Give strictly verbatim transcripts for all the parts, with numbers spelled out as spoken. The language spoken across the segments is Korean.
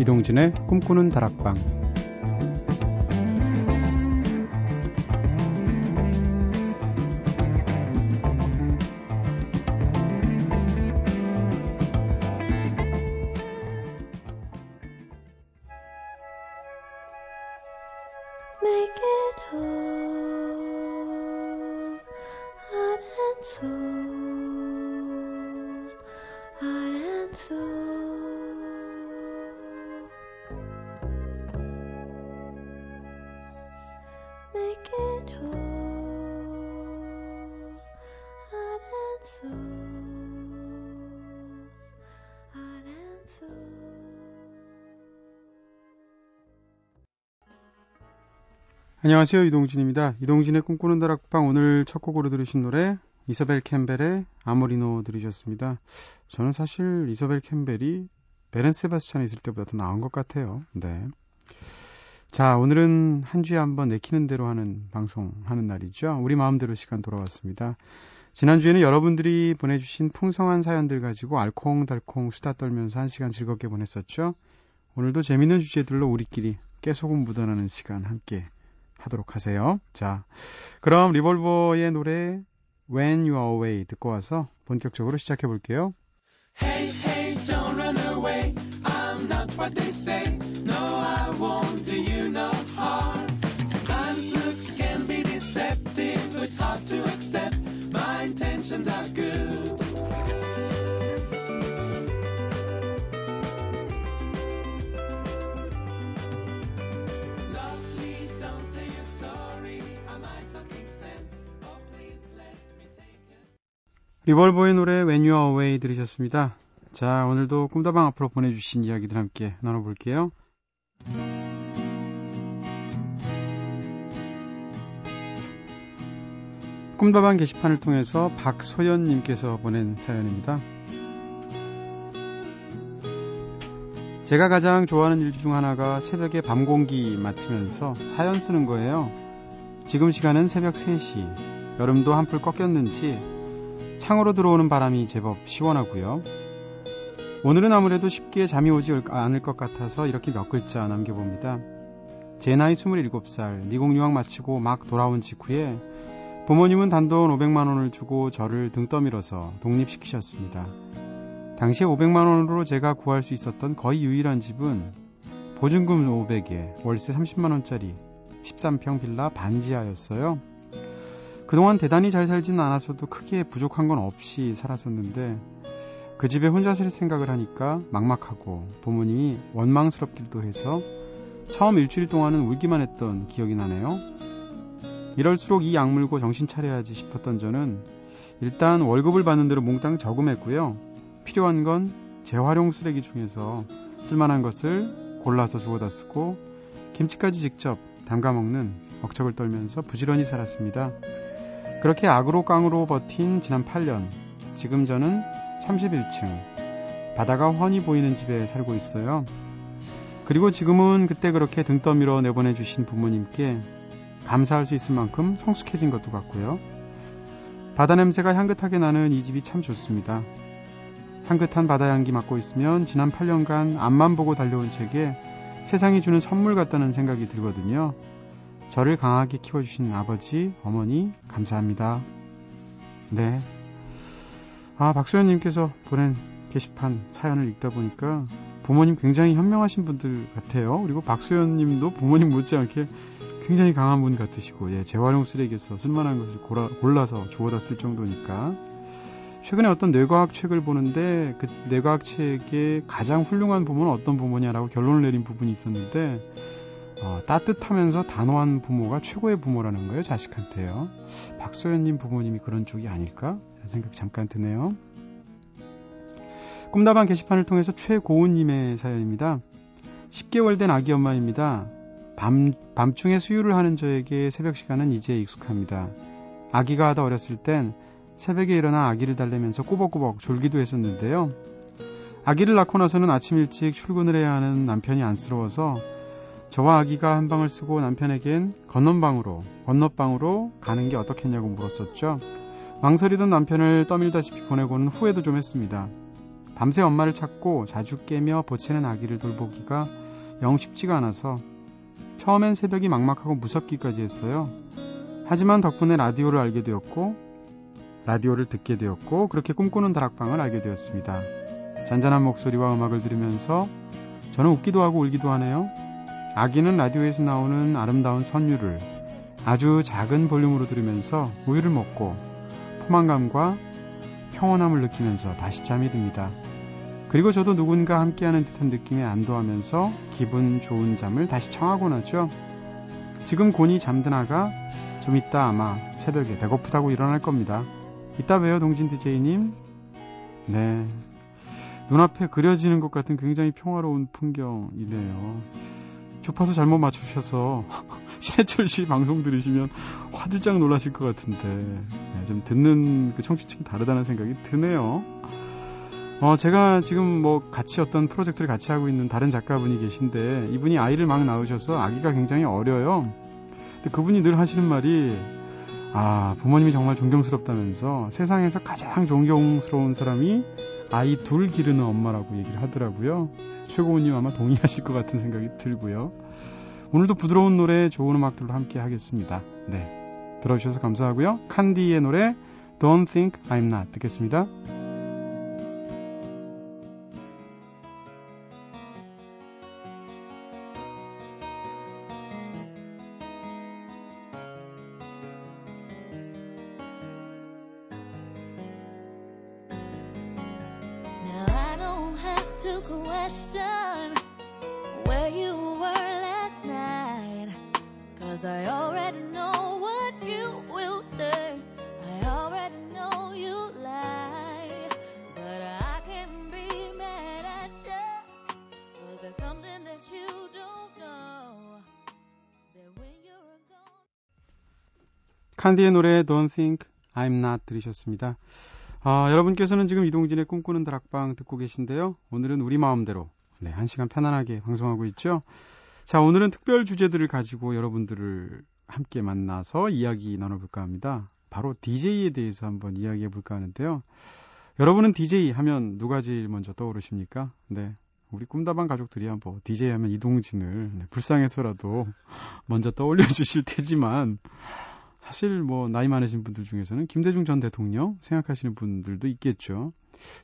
이동진의 꿈꾸는 다락방. 안녕하세요, 이동진입니다. 이동진의 꿈꾸는 다락방, 오늘 첫 곡으로 들으신 노래 이서벨 캠벨의 아모리노 들으셨습니다. 저는 사실 이서벨 캠벨이 베렌세바스찬에 있을 때보다 더 나은 것 같아요. 네. 자, 오늘은 한 주에 한번 내키는 대로 하는 방송하는 날이죠. 우리 마음대로 시간 돌아왔습니다. 지난주에는 여러분들이 보내주신 풍성한 사연들 가지고 알콩달콩 수다 떨면서 한 시간 즐겁게 보냈었죠. 오늘도 재미있는 주제들로 우리끼리 깨소금 묻어나는 시간 함께 하도록 하세요. 자, 그럼 리볼버의 노래 When You Are Away 듣고 와서 본격적으로 시작해 볼게요. Hey, hey, don't run away. I'm not what they say. No, I won't do you no harm. Sometimes looks can be deceptive. It's hard to accept. My intentions are good. 리볼버의 노래 When You Are Away 들으셨습니다. 자, 오늘도 꿈다방 앞으로 보내주신 이야기들 함께 나눠볼게요. 꿈다방 게시판을 통해서 박소연님께서 보낸 사연입니다. 제가 가장 좋아하는 일 중 하나가 새벽에 밤 공기 맡으면서 사연 쓰는 거예요. 지금 시간은 새벽 세 시. 여름도 한풀 꺾였는지 창으로 들어오는 바람이 제법 시원하고요. 오늘은 아무래도 쉽게 잠이 오지 않을 것 같아서 이렇게 몇 글자 남겨봅니다. 제 나이 스물일곱 살, 미국 유학 마치고 막 돌아온 직후에 부모님은 단돈 오백만 원을 주고 저를 등 떠밀어서 독립시키셨습니다. 당시에 오백만 원으로 제가 구할 수 있었던 거의 유일한 집은 보증금 오백에 월세 삼십만 원짜리 십삼 평 빌라 반지하였어요. 그동안 대단히 잘 살지는 않았어도 크게 부족한 건 없이 살았었는데 그 집에 혼자 살 생각을 하니까 막막하고 부모님이 원망스럽기도 해서 처음 일주일 동안은 울기만 했던 기억이 나네요. 이럴수록 이 악물고 정신 차려야지 싶었던 저는 일단 월급을 받는 대로 몽땅 저금했고요. 필요한 건 재활용 쓰레기 중에서 쓸만한 것을 골라서 주워다 쓰고 김치까지 직접 담가 먹는 억척을 떨면서 부지런히 살았습니다. 그렇게 악으로 깡으로 버틴 지난 팔 년, 지금 저는 삼십일 층, 바다가 훤히 보이는 집에 살고 있어요. 그리고 지금은 그때 그렇게 등 떠밀어 내보내주신 부모님께 감사할 수 있을 만큼 성숙해진 것도 같고요. 바다 냄새가 향긋하게 나는 이 집이 참 좋습니다. 향긋한 바다 향기 맡고 있으면 지난 팔 년간 앞만 보고 달려온 제게 세상이 주는 선물 같다는 생각이 들거든요. 저를 강하게 키워주신 아버지, 어머니 감사합니다. 네. 아, 박소연님께서 보낸 게시판 사연을 읽다 보니까 부모님 굉장히 현명하신 분들 같아요. 그리고 박소연님도 부모님 못지않게 굉장히 강한 분 같으시고, 예, 재활용 쓰레기에서 쓸만한 것을 골라, 골라서 주워다 쓸 정도니까. 최근에 어떤 뇌과학 책을 보는데 그 뇌과학 책의 가장 훌륭한 부모는 어떤 부모냐라고 결론을 내린 부분이 있었는데 어, 따뜻하면서 단호한 부모가 최고의 부모라는 거예요, 자식한테요. 박소연님 부모님이 그런 쪽이 아닐까 생각 잠깐 드네요. 꿈다방 게시판을 통해서 최고은님의 사연입니다. 십 개월 된 아기 엄마입니다. 밤, 밤중에 수유를 하는 저에게 새벽 시간은 이제 익숙합니다. 아기가 하다 어렸을 땐 새벽에 일어나 아기를 달래면서 꾸벅꾸벅 졸기도 했었는데요. 아기를 낳고 나서는 아침 일찍 출근을 해야 하는 남편이 안쓰러워서 저와 아기가 한 방을 쓰고 남편에겐 건넌방으로, 건너방으로 가는 게 어떻겠냐고 물었었죠. 망설이던 남편을 떠밀다시피 보내고는 후회도 좀 했습니다. 밤새 엄마를 찾고 자주 깨며 보채는 아기를 돌보기가 영 쉽지가 않아서 처음엔 새벽이 막막하고 무섭기까지 했어요. 하지만 덕분에 라디오를 알게 되었고 라디오를 듣게 되었고 그렇게 꿈꾸는 다락방을 알게 되었습니다. 잔잔한 목소리와 음악을 들으면서 저는 웃기도 하고 울기도 하네요. 아기는 라디오에서 나오는 아름다운 선율을 아주 작은 볼륨으로 들으면서 우유를 먹고 포만감과 평온함을 느끼면서 다시 잠이 듭니다. 그리고 저도 누군가 함께하는 듯한 느낌에 안도하면서 기분 좋은 잠을 다시 청하곤 하죠. 지금 곤히 잠든 아가 좀 이따 아마 새벽에 배고프다고 일어날 겁니다. 이따 봬요, 동진 디제이님. 네, 눈앞에 그려지는 것 같은 굉장히 평화로운 풍경이네요. 주파수 잘못 맞추셔서 신해철 씨 방송 들으시면 화들짝 놀라실 것 같은데 네, 좀 듣는 그 청취층이 다르다는 생각이 드네요. 어, 제가 지금 뭐 같이 어떤 프로젝트를 같이 하고 있는 다른 작가분이 계신데 이분이 아이를 막 낳으셔서 아기가 굉장히 어려요. 근데 그분이 늘 하시는 말이 아, 부모님이 정말 존경스럽다면서 세상에서 가장 존경스러운 사람이 아이 둘 기르는 엄마라고 얘기를 하더라고요. 최고우님 아마 동의하실 것 같은 생각이 들고요. 오늘도 부드러운 노래 좋은 음악들로 함께 하겠습니다. 네, 들어주셔서 감사하고요. 칸디의 노래 Don't Think I'm Not 듣겠습니다. To question where you were last night, 'cause I already know what you will say. I already know you lie, but I can't be mad at you, 'cause there's something that you don't know that when you're gone. 칸디의 노래 Don't Think I'm Not 들으셨습니다. 아, 여러분께서는 지금 이동진의 꿈꾸는 다락방 듣고 계신데요. 오늘은 우리 마음대로 네, 한 시간 편안하게 방송하고 있죠. 자, 오늘은 특별 주제들을 가지고 여러분들을 함께 만나서 이야기 나눠볼까 합니다. 바로 디제이에 대해서 한번 이야기해볼까 하는데요. 여러분은 디제이 하면 누가 제일 먼저 떠오르십니까? 네, 우리 꿈다방 가족들이야 뭐 디제이 하면 이동진을 네, 불쌍해서라도 먼저 떠올려주실 테지만 사실 뭐 나이 많으신 분들 중에서는 김대중 전 대통령 생각하시는 분들도 있겠죠.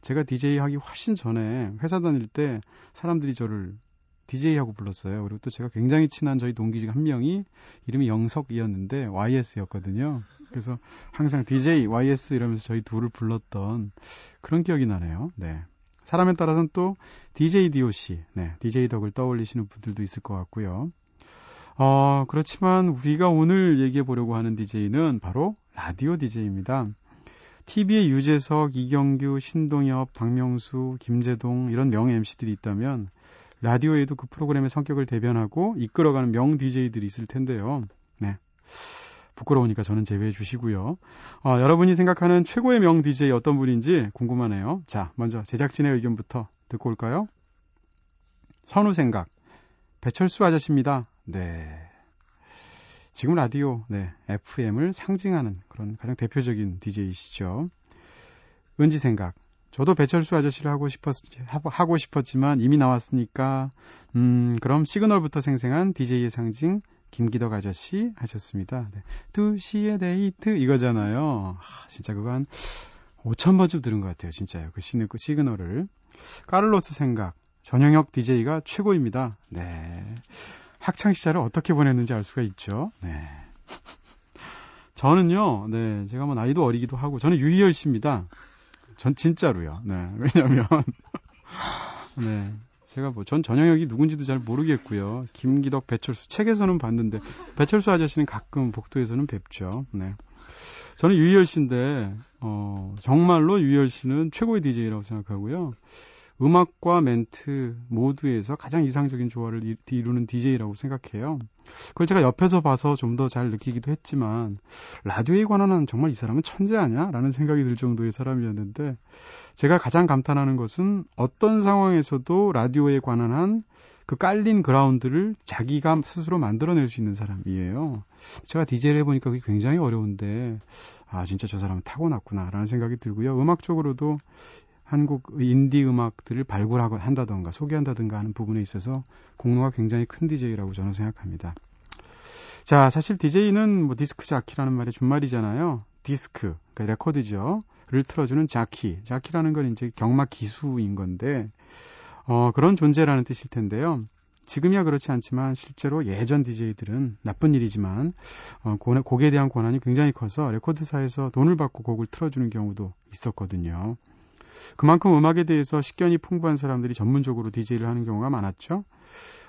제가 디제이 하기 훨씬 전에 회사 다닐 때 사람들이 저를 디제이하고 불렀어요. 그리고 또 제가 굉장히 친한 저희 동기 중 한 명이 이름이 영석이었는데 와이에스였거든요. 그래서 항상 디제이, 와이에스 이러면서 저희 둘을 불렀던 그런 기억이 나네요. 네. 사람에 따라서는 또 디제이 디오씨, 네, 디제이 덕을 떠올리시는 분들도 있을 것 같고요. 어, 그렇지만 우리가 오늘 얘기해 보려고 하는 디제이는 바로 라디오 디제이입니다. 티비의 유재석, 이경규, 신동엽, 박명수, 김제동 이런 명 엠씨들이 있다면 라디오에도 그 프로그램의 성격을 대변하고 이끌어가는 명 디제이들이 있을 텐데요. 네, 부끄러우니까 저는 제외해 주시고요. 어, 여러분이 생각하는 최고의 명 디제이 어떤 분인지 궁금하네요. 자, 먼저 제작진의 의견부터 듣고 올까요? 선우 생각, 배철수 아저씨입니다. 네, 지금 라디오 네, 에프엠을 상징하는 그런 가장 대표적인 디제이시죠. 은지 생각, 저도 배철수 아저씨를 하고, 싶었, 하고 싶었지만 이미 나왔으니까 음 그럼 시그널부터 생생한 디제이의 상징 김기덕 아저씨 하셨습니다. 네. 두 시에 데이트 이거잖아요. 아, 진짜 그거 한 오천 번쯤 들은 것 같아요. 진짜요. 그 시그널을. 카를로스 생각, 전용역 디제이가 최고입니다. 네, 학창시절을 어떻게 보냈는지 알 수가 있죠. 네. 저는요, 네, 제가 뭐 나이도 어리기도 하고, 저는 유희열 씨입니다. 전 진짜로요. 네, 왜냐면, 네, 제가 뭐, 전 전용역이 누군지도 잘 모르겠고요. 김기덕, 배철수, 책에서는 봤는데, 배철수 아저씨는 가끔 복도에서는 뵙죠. 네. 저는 유희열 씨인데, 어, 정말로 유희열 씨는 최고의 디제이라고 생각하고요. 음악과 멘트 모두에서 가장 이상적인 조화를 이루는 디제이라고 생각해요. 그걸 제가 옆에서 봐서 좀 더 잘 느끼기도 했지만 라디오에 관한 한 정말 이 사람은 천재 아니야? 라는 생각이 들 정도의 사람이었는데 제가 가장 감탄하는 것은 어떤 상황에서도 라디오에 관한 한 그 깔린 그라운드를 자기가 스스로 만들어낼 수 있는 사람이에요. 제가 디제이를 해보니까 그게 굉장히 어려운데 아 진짜 저 사람은 타고났구나 라는 생각이 들고요. 음악적으로도 한국 인디 음악들을 발굴하고 한다던가 소개한다든가 하는 부분에 있어서 공로가 굉장히 큰 디제이라고 저는 생각합니다. 자, 사실 디제이는 뭐 디스크 자키라는 말의 준말이잖아요. 디스크, 그러니까 레코드죠. 를 틀어주는 자키. 자키라는 건 이제 경마 기수인 건데, 어, 그런 존재라는 뜻일 텐데요. 지금이야 그렇지 않지만 실제로 예전 디제이들은 나쁜 일이지만 어, 곡에 대한 권한이 굉장히 커서 레코드사에서 돈을 받고 곡을 틀어주는 경우도 있었거든요. 그만큼 음악에 대해서 식견이 풍부한 사람들이 전문적으로 디제이를 하는 경우가 많았죠.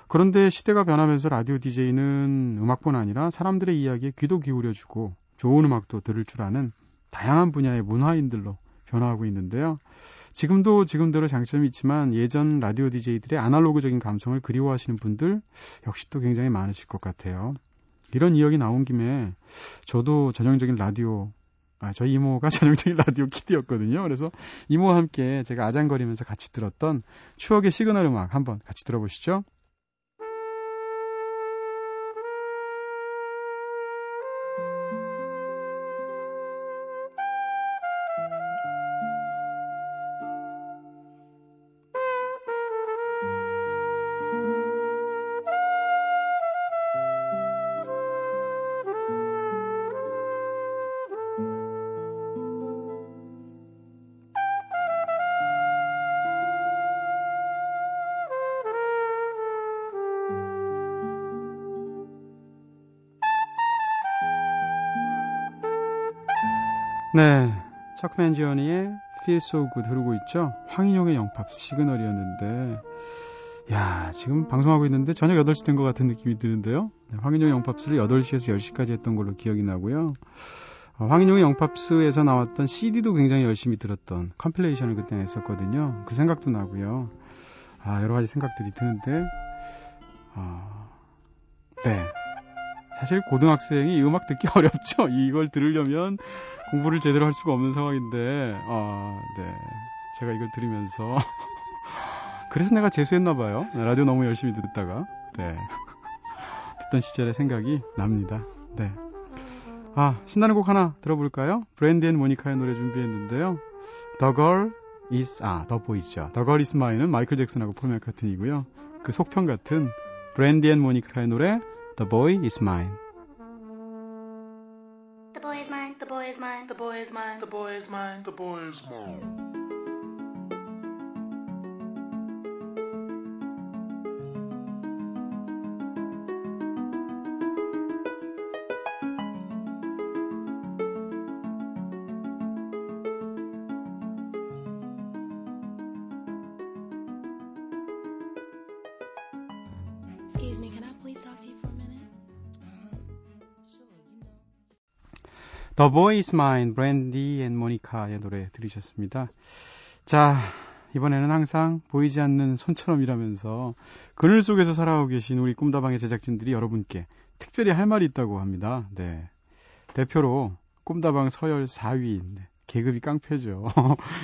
그런데 시대가 변하면서 라디오 디제이는 음악뿐 아니라 사람들의 이야기에 귀도 기울여주고 좋은 음악도 들을 줄 아는 다양한 분야의 문화인들로 변화하고 있는데요. 지금도 지금대로 장점이 있지만 예전 라디오 디제이들의 아날로그적인 감성을 그리워하시는 분들 역시 또 굉장히 많으실 것 같아요. 이런 이야기 나온 김에 저도 전형적인 라디오, 아, 저희 이모가 전형적인 라디오 키드였거든요. 그래서 이모와 함께 제가 아장거리면서 같이 들었던 추억의 시그널 음악 한번 같이 들어보시죠. 네, 차크맨 지오니의 Feel So Good 흐르고 있죠. 황인용의 영팝 시그널이었는데, 야, 지금 방송하고 있는데 저녁 여덟 시 된 것 같은 느낌이 드는데요. 네, 황인용의 영팝스를 여덟 시에서 열 시까지 했던 걸로 기억이 나고요. 어, 황인용의 영팝스에서 나왔던 씨디도 굉장히 열심히 들었던 컴필레이션을 그때 했었거든요. 그 생각도 나고요. 아, 여러 가지 생각들이 드는데, 어, 네, 사실 고등학생이 이 음악 듣기 어렵죠. 이걸 들으려면 공부를 제대로 할 수가 없는 상황인데, 아, 네. 제가 이걸 들으면서. 그래서 내가 재수했나봐요. 라디오 너무 열심히 듣다가. 네. 듣던 시절의 생각이 납니다. 네. 아, 신나는 곡 하나 들어볼까요? 브랜디 앤 모니카의 노래 준비했는데요. The Girl is, 아, The Boy죠. The Girl is Mine은 마이클 잭슨하고 폴 맥카트니고요. 그 속편 같은 브랜디 앤 모니카의 노래, The Boy is Mine. The boy is mine, the boy is mine, the boy is mine, the boy is mine. The Boy is Mine, 브랜디 앤 모니카의 노래 들으셨습니다. 자, 이번에는 항상 보이지 않는 손처럼 일하면서 그늘 속에서 살아오고 계신 우리 꿈다방의 제작진들이 여러분께 특별히 할 말이 있다고 합니다. 네, 대표로 꿈다방 서열 사 위인 계급이 깡패죠.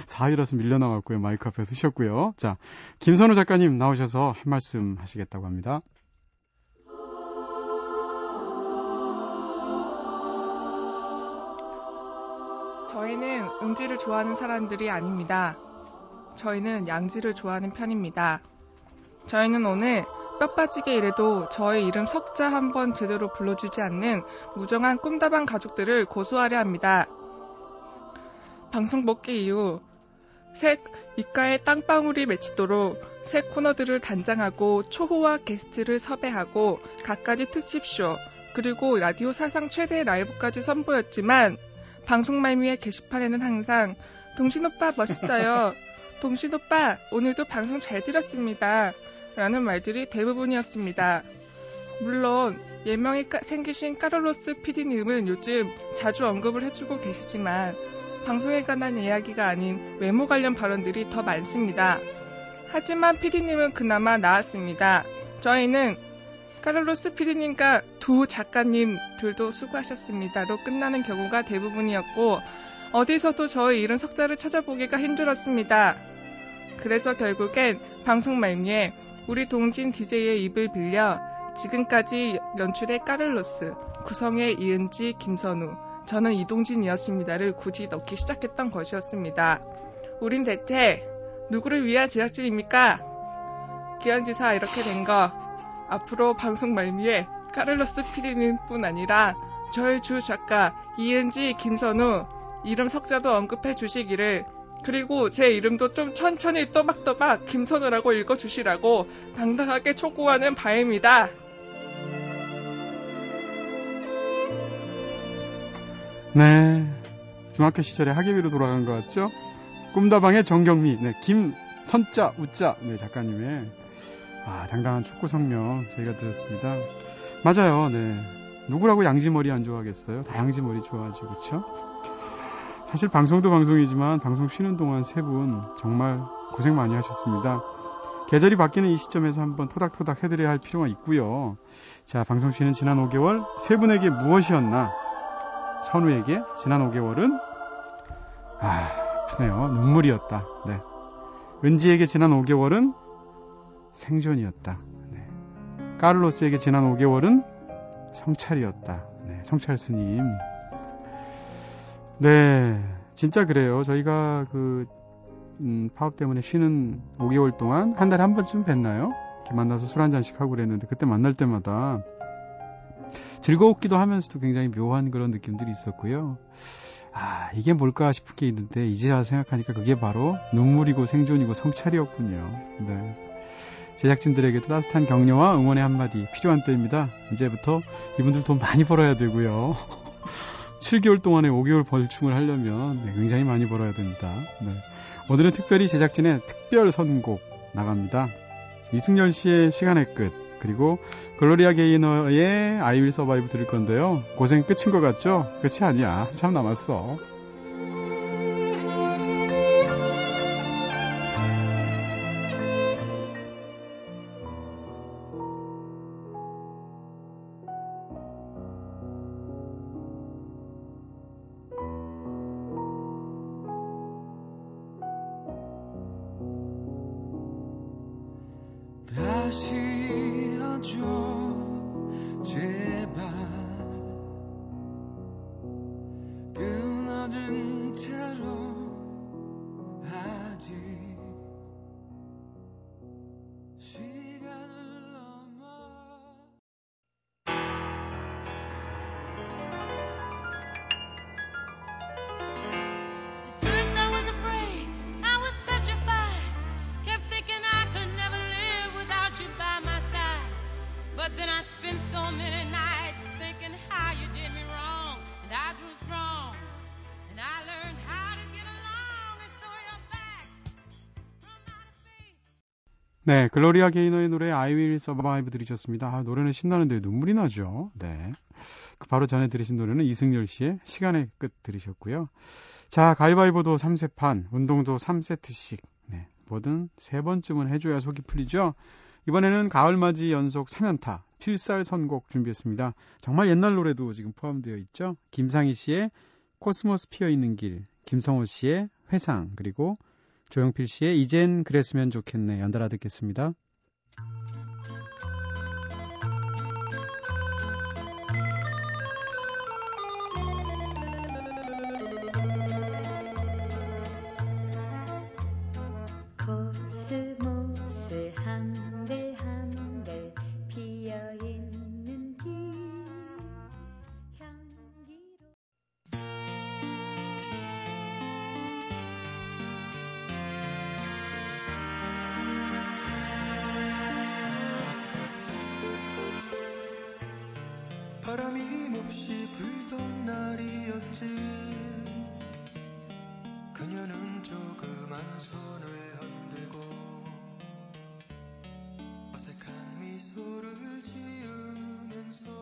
사 위라서 밀려나왔고요. 마이크 앞에 서셨고요. 자, 김선우 작가님 나오셔서 한 말씀 하시겠다고 합니다. 저희는 음질을 좋아하는 사람들이 아닙니다. 저희는 양질을 좋아하는 편입니다. 저희는 오늘 뼈 빠지게 일해도 저의 이름 석자 한번 제대로 불러주지 않는 무정한 꿈다방 가족들을 고소하려 합니다. 방송 복귀 이후 새 입가에 땅방울이 맺히도록 새 코너들을 단장하고 초호화 게스트를 섭외하고 갖가지 특집쇼 그리고 라디오 사상 최대의 라이브까지 선보였지만 방송말미의 게시판에는 항상 동신오빠 멋있어요. 동신오빠 오늘도 방송 잘 들었습니다. 라는 말들이 대부분이었습니다. 물론 예명이 까, 생기신 카를로스 피디님은 요즘 자주 언급을 해주고 계시지만 방송에 관한 이야기가 아닌 외모 관련 발언들이 더 많습니다. 하지만 피디님은 그나마 나았습니다. 저희는 카를로스 피디님과 두 작가님들도 수고하셨습니다로 끝나는 경우가 대부분이었고 어디서도 저의 이름 석자를 찾아보기가 힘들었습니다. 그래서 결국엔 방송 말미에 우리 동진 디제이의 입을 빌려 지금까지 연출의 카를로스, 구성의 이은지, 김선우, 저는 이동진이었습니다를 굳이 넣기 시작했던 것이었습니다. 우린 대체 누구를 위한 제작진입니까? 기왕지사 이렇게 된 거 앞으로 방송 말미에 카를로스 피디님 뿐 아니라 저의 주 작가 이은지, 김선우 이름 석자도 언급해 주시기를, 그리고 제 이름도 좀 천천히 또박또박 김선우라고 읽어주시라고 당당하게 촉구하는 바입니다. 네, 중학교 시절에 학예비로 돌아간 것 같죠? 꿈다방의 정경미, 네, 김선자 우자 네, 작가님의 아, 당당한 촉구 성명 저희가 들었습니다. 맞아요. 네, 누구라고 양지머리 안 좋아하겠어요? 다 양지머리 좋아하죠, 그렇죠? 사실 방송도 방송이지만 방송 쉬는 동안 세 분 정말 고생 많이 하셨습니다. 계절이 바뀌는 이 시점에서 한번 토닥토닥 해드려야 할 필요가 있고요. 자, 방송 쉬는 지난 오 개월 세 분에게 무엇이었나? 선우에게 지난 오 개월은 아, 아프네요. 눈물이었다. 네. 은지에게 지난 오 개월은 생존이었다. 네. 카를로스에게 지난 오 개월은 성찰이었다. 네. 성찰 스님. 네, 진짜 그래요. 저희가 그 음, 파업 때문에 쉬는 오 개월 동안 한 달에 한 번쯤 뵀나요? 이렇게 만나서 술 한 잔씩 하고 그랬는데, 그때 만날 때마다 즐거웠기도 하면서도 굉장히 묘한 그런 느낌들이 있었고요. 아, 이게 뭘까 싶은 게 있는데 이제야 생각하니까 그게 바로 눈물이고 생존이고 성찰이었군요. 네, 제작진들에게도 따뜻한 격려와 응원의 한마디 필요한 때입니다. 이제부터 이분들 돈 많이 벌어야 되고요. 칠 개월 동안에 오 개월 벌충을 하려면 굉장히 많이 벌어야 됩니다. 네. 오늘은 특별히 제작진의 특별 선곡 나갑니다. 이승열 씨의 시간의 끝, 그리고 글로리아 게이너의 I Will Survive 들을 건데요. 고생 끝인 것 같죠? 끝이 아니야. 참 남았어. 네, 글로리아 게이너의 노래 I Will Survive 들으셨습니다. 아, 노래는 신나는데 눈물이 나죠. 네, 그 바로 전에 들으신 노래는 이승열 씨의 시간의 끝 들으셨고요. 자, 가위바위보도 삼 세판, 운동도 삼 세트씩, 네, 뭐든 세 번쯤은 해줘야 속이 풀리죠. 이번에는 가을맞이 연속 삼 연타 필살 선곡 준비했습니다. 정말 옛날 노래도 지금 포함되어 있죠. 김상희 씨의 코스모스 피어있는 길, 김성호 씨의 회상, 그리고 조용필 씨의 이젠 그랬으면 좋겠네 연달아 듣겠습니다. 코스모스 한대 한대 피어있는 길 향기로. 바람이 몹시 불던 날이었지. 그녀는 조그만 손을 흔들고 어색한 미소를 지으면서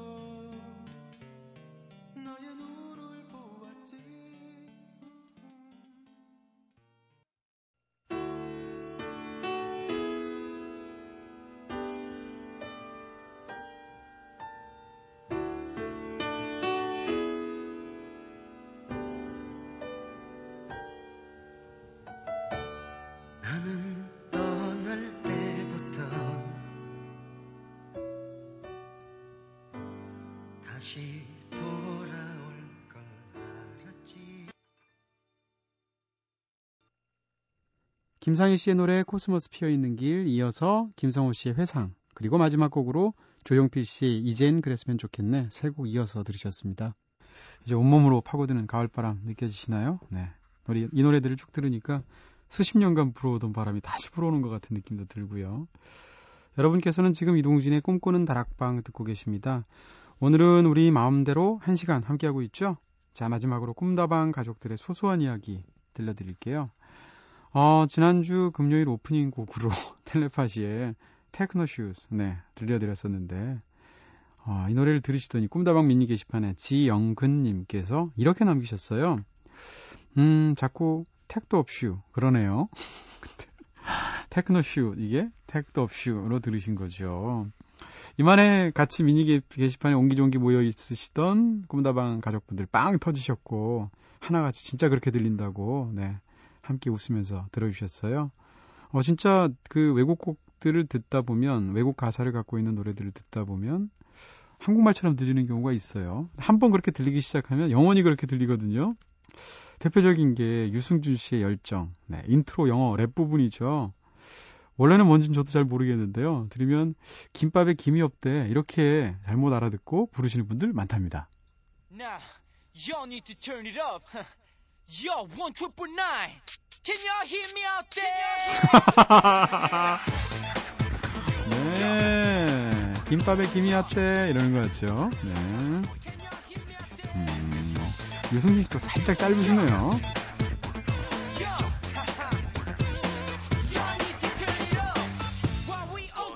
너의 눈을 보았지. 나는 떠날 때부터 다시 돌아올 걸 알았지. 김상희 씨의 노래 코스모스 피어있는 길, 이어서 김성호 씨의 회상, 그리고 마지막 곡으로 조용필 씨의 이젠 그랬으면 좋겠네 세 곡 이어서 들으셨습니다. 이제 온몸으로 파고드는 가을바람 느껴지시나요? 네, 우리 이 노래들을 쭉 들으니까 수십 년간 불어오던 바람이 다시 불어오는 것 같은 느낌도 들고요. 여러분께서는 지금 이동진의 꿈꾸는 다락방 듣고 계십니다. 오늘은 우리 마음대로 한 시간 함께하고 있죠? 자, 마지막으로 꿈다방 가족들의 소소한 이야기 들려드릴게요. 어, 지난주 금요일 오프닝 곡으로 텔레파시의 테크노슈즈, 네, 들려드렸었는데 어, 이 노래를 들으시더니 꿈다방 미니 게시판에 지영근님께서 이렇게 남기셨어요. 음, 자꾸 택도 없슈 그러네요. 테크노슈, 이게 택도 없슈로 들으신 거죠. 이만에 같이 미니 게시판에 옹기종기 모여 있으시던 꿈다방 가족분들 빵 터지셨고 하나같이 진짜 그렇게 들린다고, 네, 함께 웃으면서 들어주셨어요. 어, 진짜 그 외국 곡들을 듣다 보면, 외국 가사를 갖고 있는 노래들을 듣다 보면 한국말처럼 들리는 경우가 있어요. 한번 그렇게 들리기 시작하면 영원히 그렇게 들리거든요. 대표적인 게 유승준 씨의 열정, 네, 인트로 영어 랩 부분이죠. 원래는 뭔지는 저도 잘 모르겠는데요, 들으면 김밥에 김이 없대 이렇게 잘못 알아듣고 부르시는 분들 많답니다. Now, y'all need to turn it up. Yo, one triple nine. Can y'all hear me out there? 네, 김밥에 김이 없대 이러는 거였죠. 네. 음, 유승민 씨도 살짝 짧으시네요.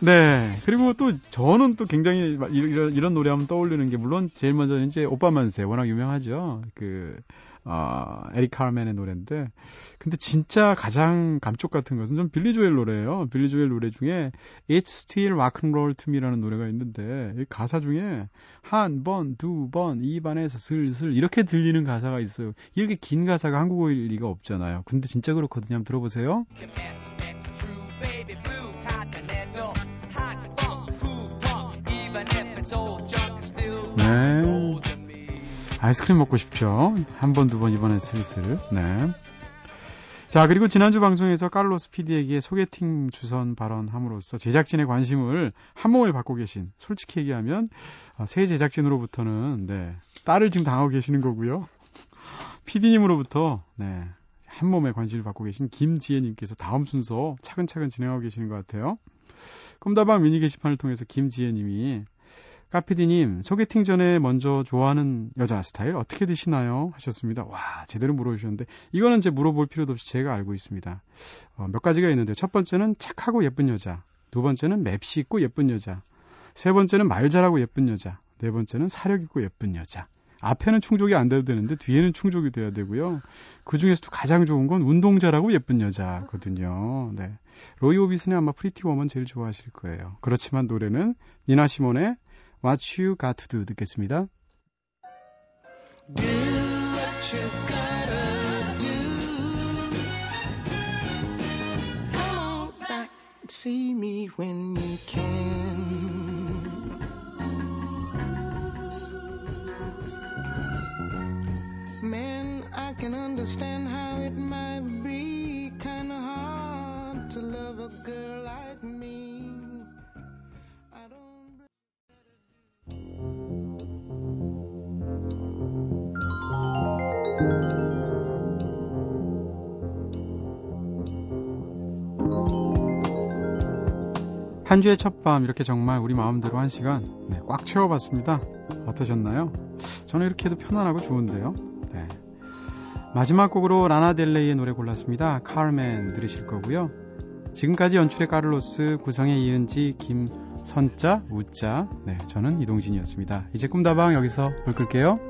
네, 그리고 또 저는 또 굉장히 이런, 이런 노래 하면 떠올리는 게, 물론 제일 먼저 이제 오빠만세 워낙 유명하죠. 그 어, 에릭 칼맨의 노래인데, 근데 진짜 가장 감쪽 같은 것은 좀 빌리 조엘 노래예요. 빌리 조엘 노래 중에 It's Still Rock and Roll to Me라는 노래가 있는데, 이 가사 중에 한 번, 두 번, 입안에서 슬슬 이렇게 들리는 가사가 있어요. 이렇게 긴 가사가 한국어일 리가 없잖아요. 근데 진짜 그렇거든요. 한번 들어보세요. 네, 아이스크림 먹고 싶죠. 한 번, 두 번, 이번엔 슬슬. 네. 자, 그리고 지난주 방송에서 카를로스 피디에게 소개팅 주선 발언함으로써 제작진의 관심을 한몸에 받고 계신, 솔직히 얘기하면 새 제작진으로부터는, 네, 딸을 지금 당하고 계시는 거고요. 피디님으로부터, 네, 한몸에 관심을 받고 계신 김지혜님께서 다음 순서 차근차근 진행하고 계시는 것 같아요. 꿈다방 미니 게시판을 통해서 김지혜님이, 카피디님, 소개팅 전에 먼저 좋아하는 여자 스타일 어떻게 되시나요? 하셨습니다. 와, 제대로 물어주셨는데, 이거는 이제 물어볼 필요도 없이 제가 알고 있습니다. 어, 몇 가지가 있는데, 첫 번째는 착하고 예쁜 여자, 두 번째는 맵시 있고 예쁜 여자, 세 번째는 말 잘하고 예쁜 여자, 네 번째는 사력 있고 예쁜 여자. 앞에는 충족이 안 돼도 되는데 뒤에는 충족이 돼야 되고요. 그중에서도 가장 좋은 건 운동 잘하고 예쁜 여자거든요. 네, 로이 오비슨의 아마 프리티 워먼 제일 좋아하실 거예요. 그렇지만 노래는 니나 시몬의 What You Got To Do 듣겠습니다. Do what you gotta do. Come on back and see me when you can. Man, I can understand how it might be kinda hard to love a girl like me. 한 주의 첫 밤, 이렇게 정말 우리 마음대로 한 시간, 네, 꽉 채워봤습니다. 어떠셨나요? 저는 이렇게 해도 편안하고 좋은데요. 네. 마지막 곡으로 라나델레이의 노래 골랐습니다. 카르멘 들으실 거고요. 지금까지 연출의 카를로스, 구성의 이은지, 김선자, 우자, 네, 저는 이동진이었습니다. 이제 꿈다방 여기서 불 끌게요.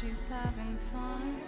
She's having fun.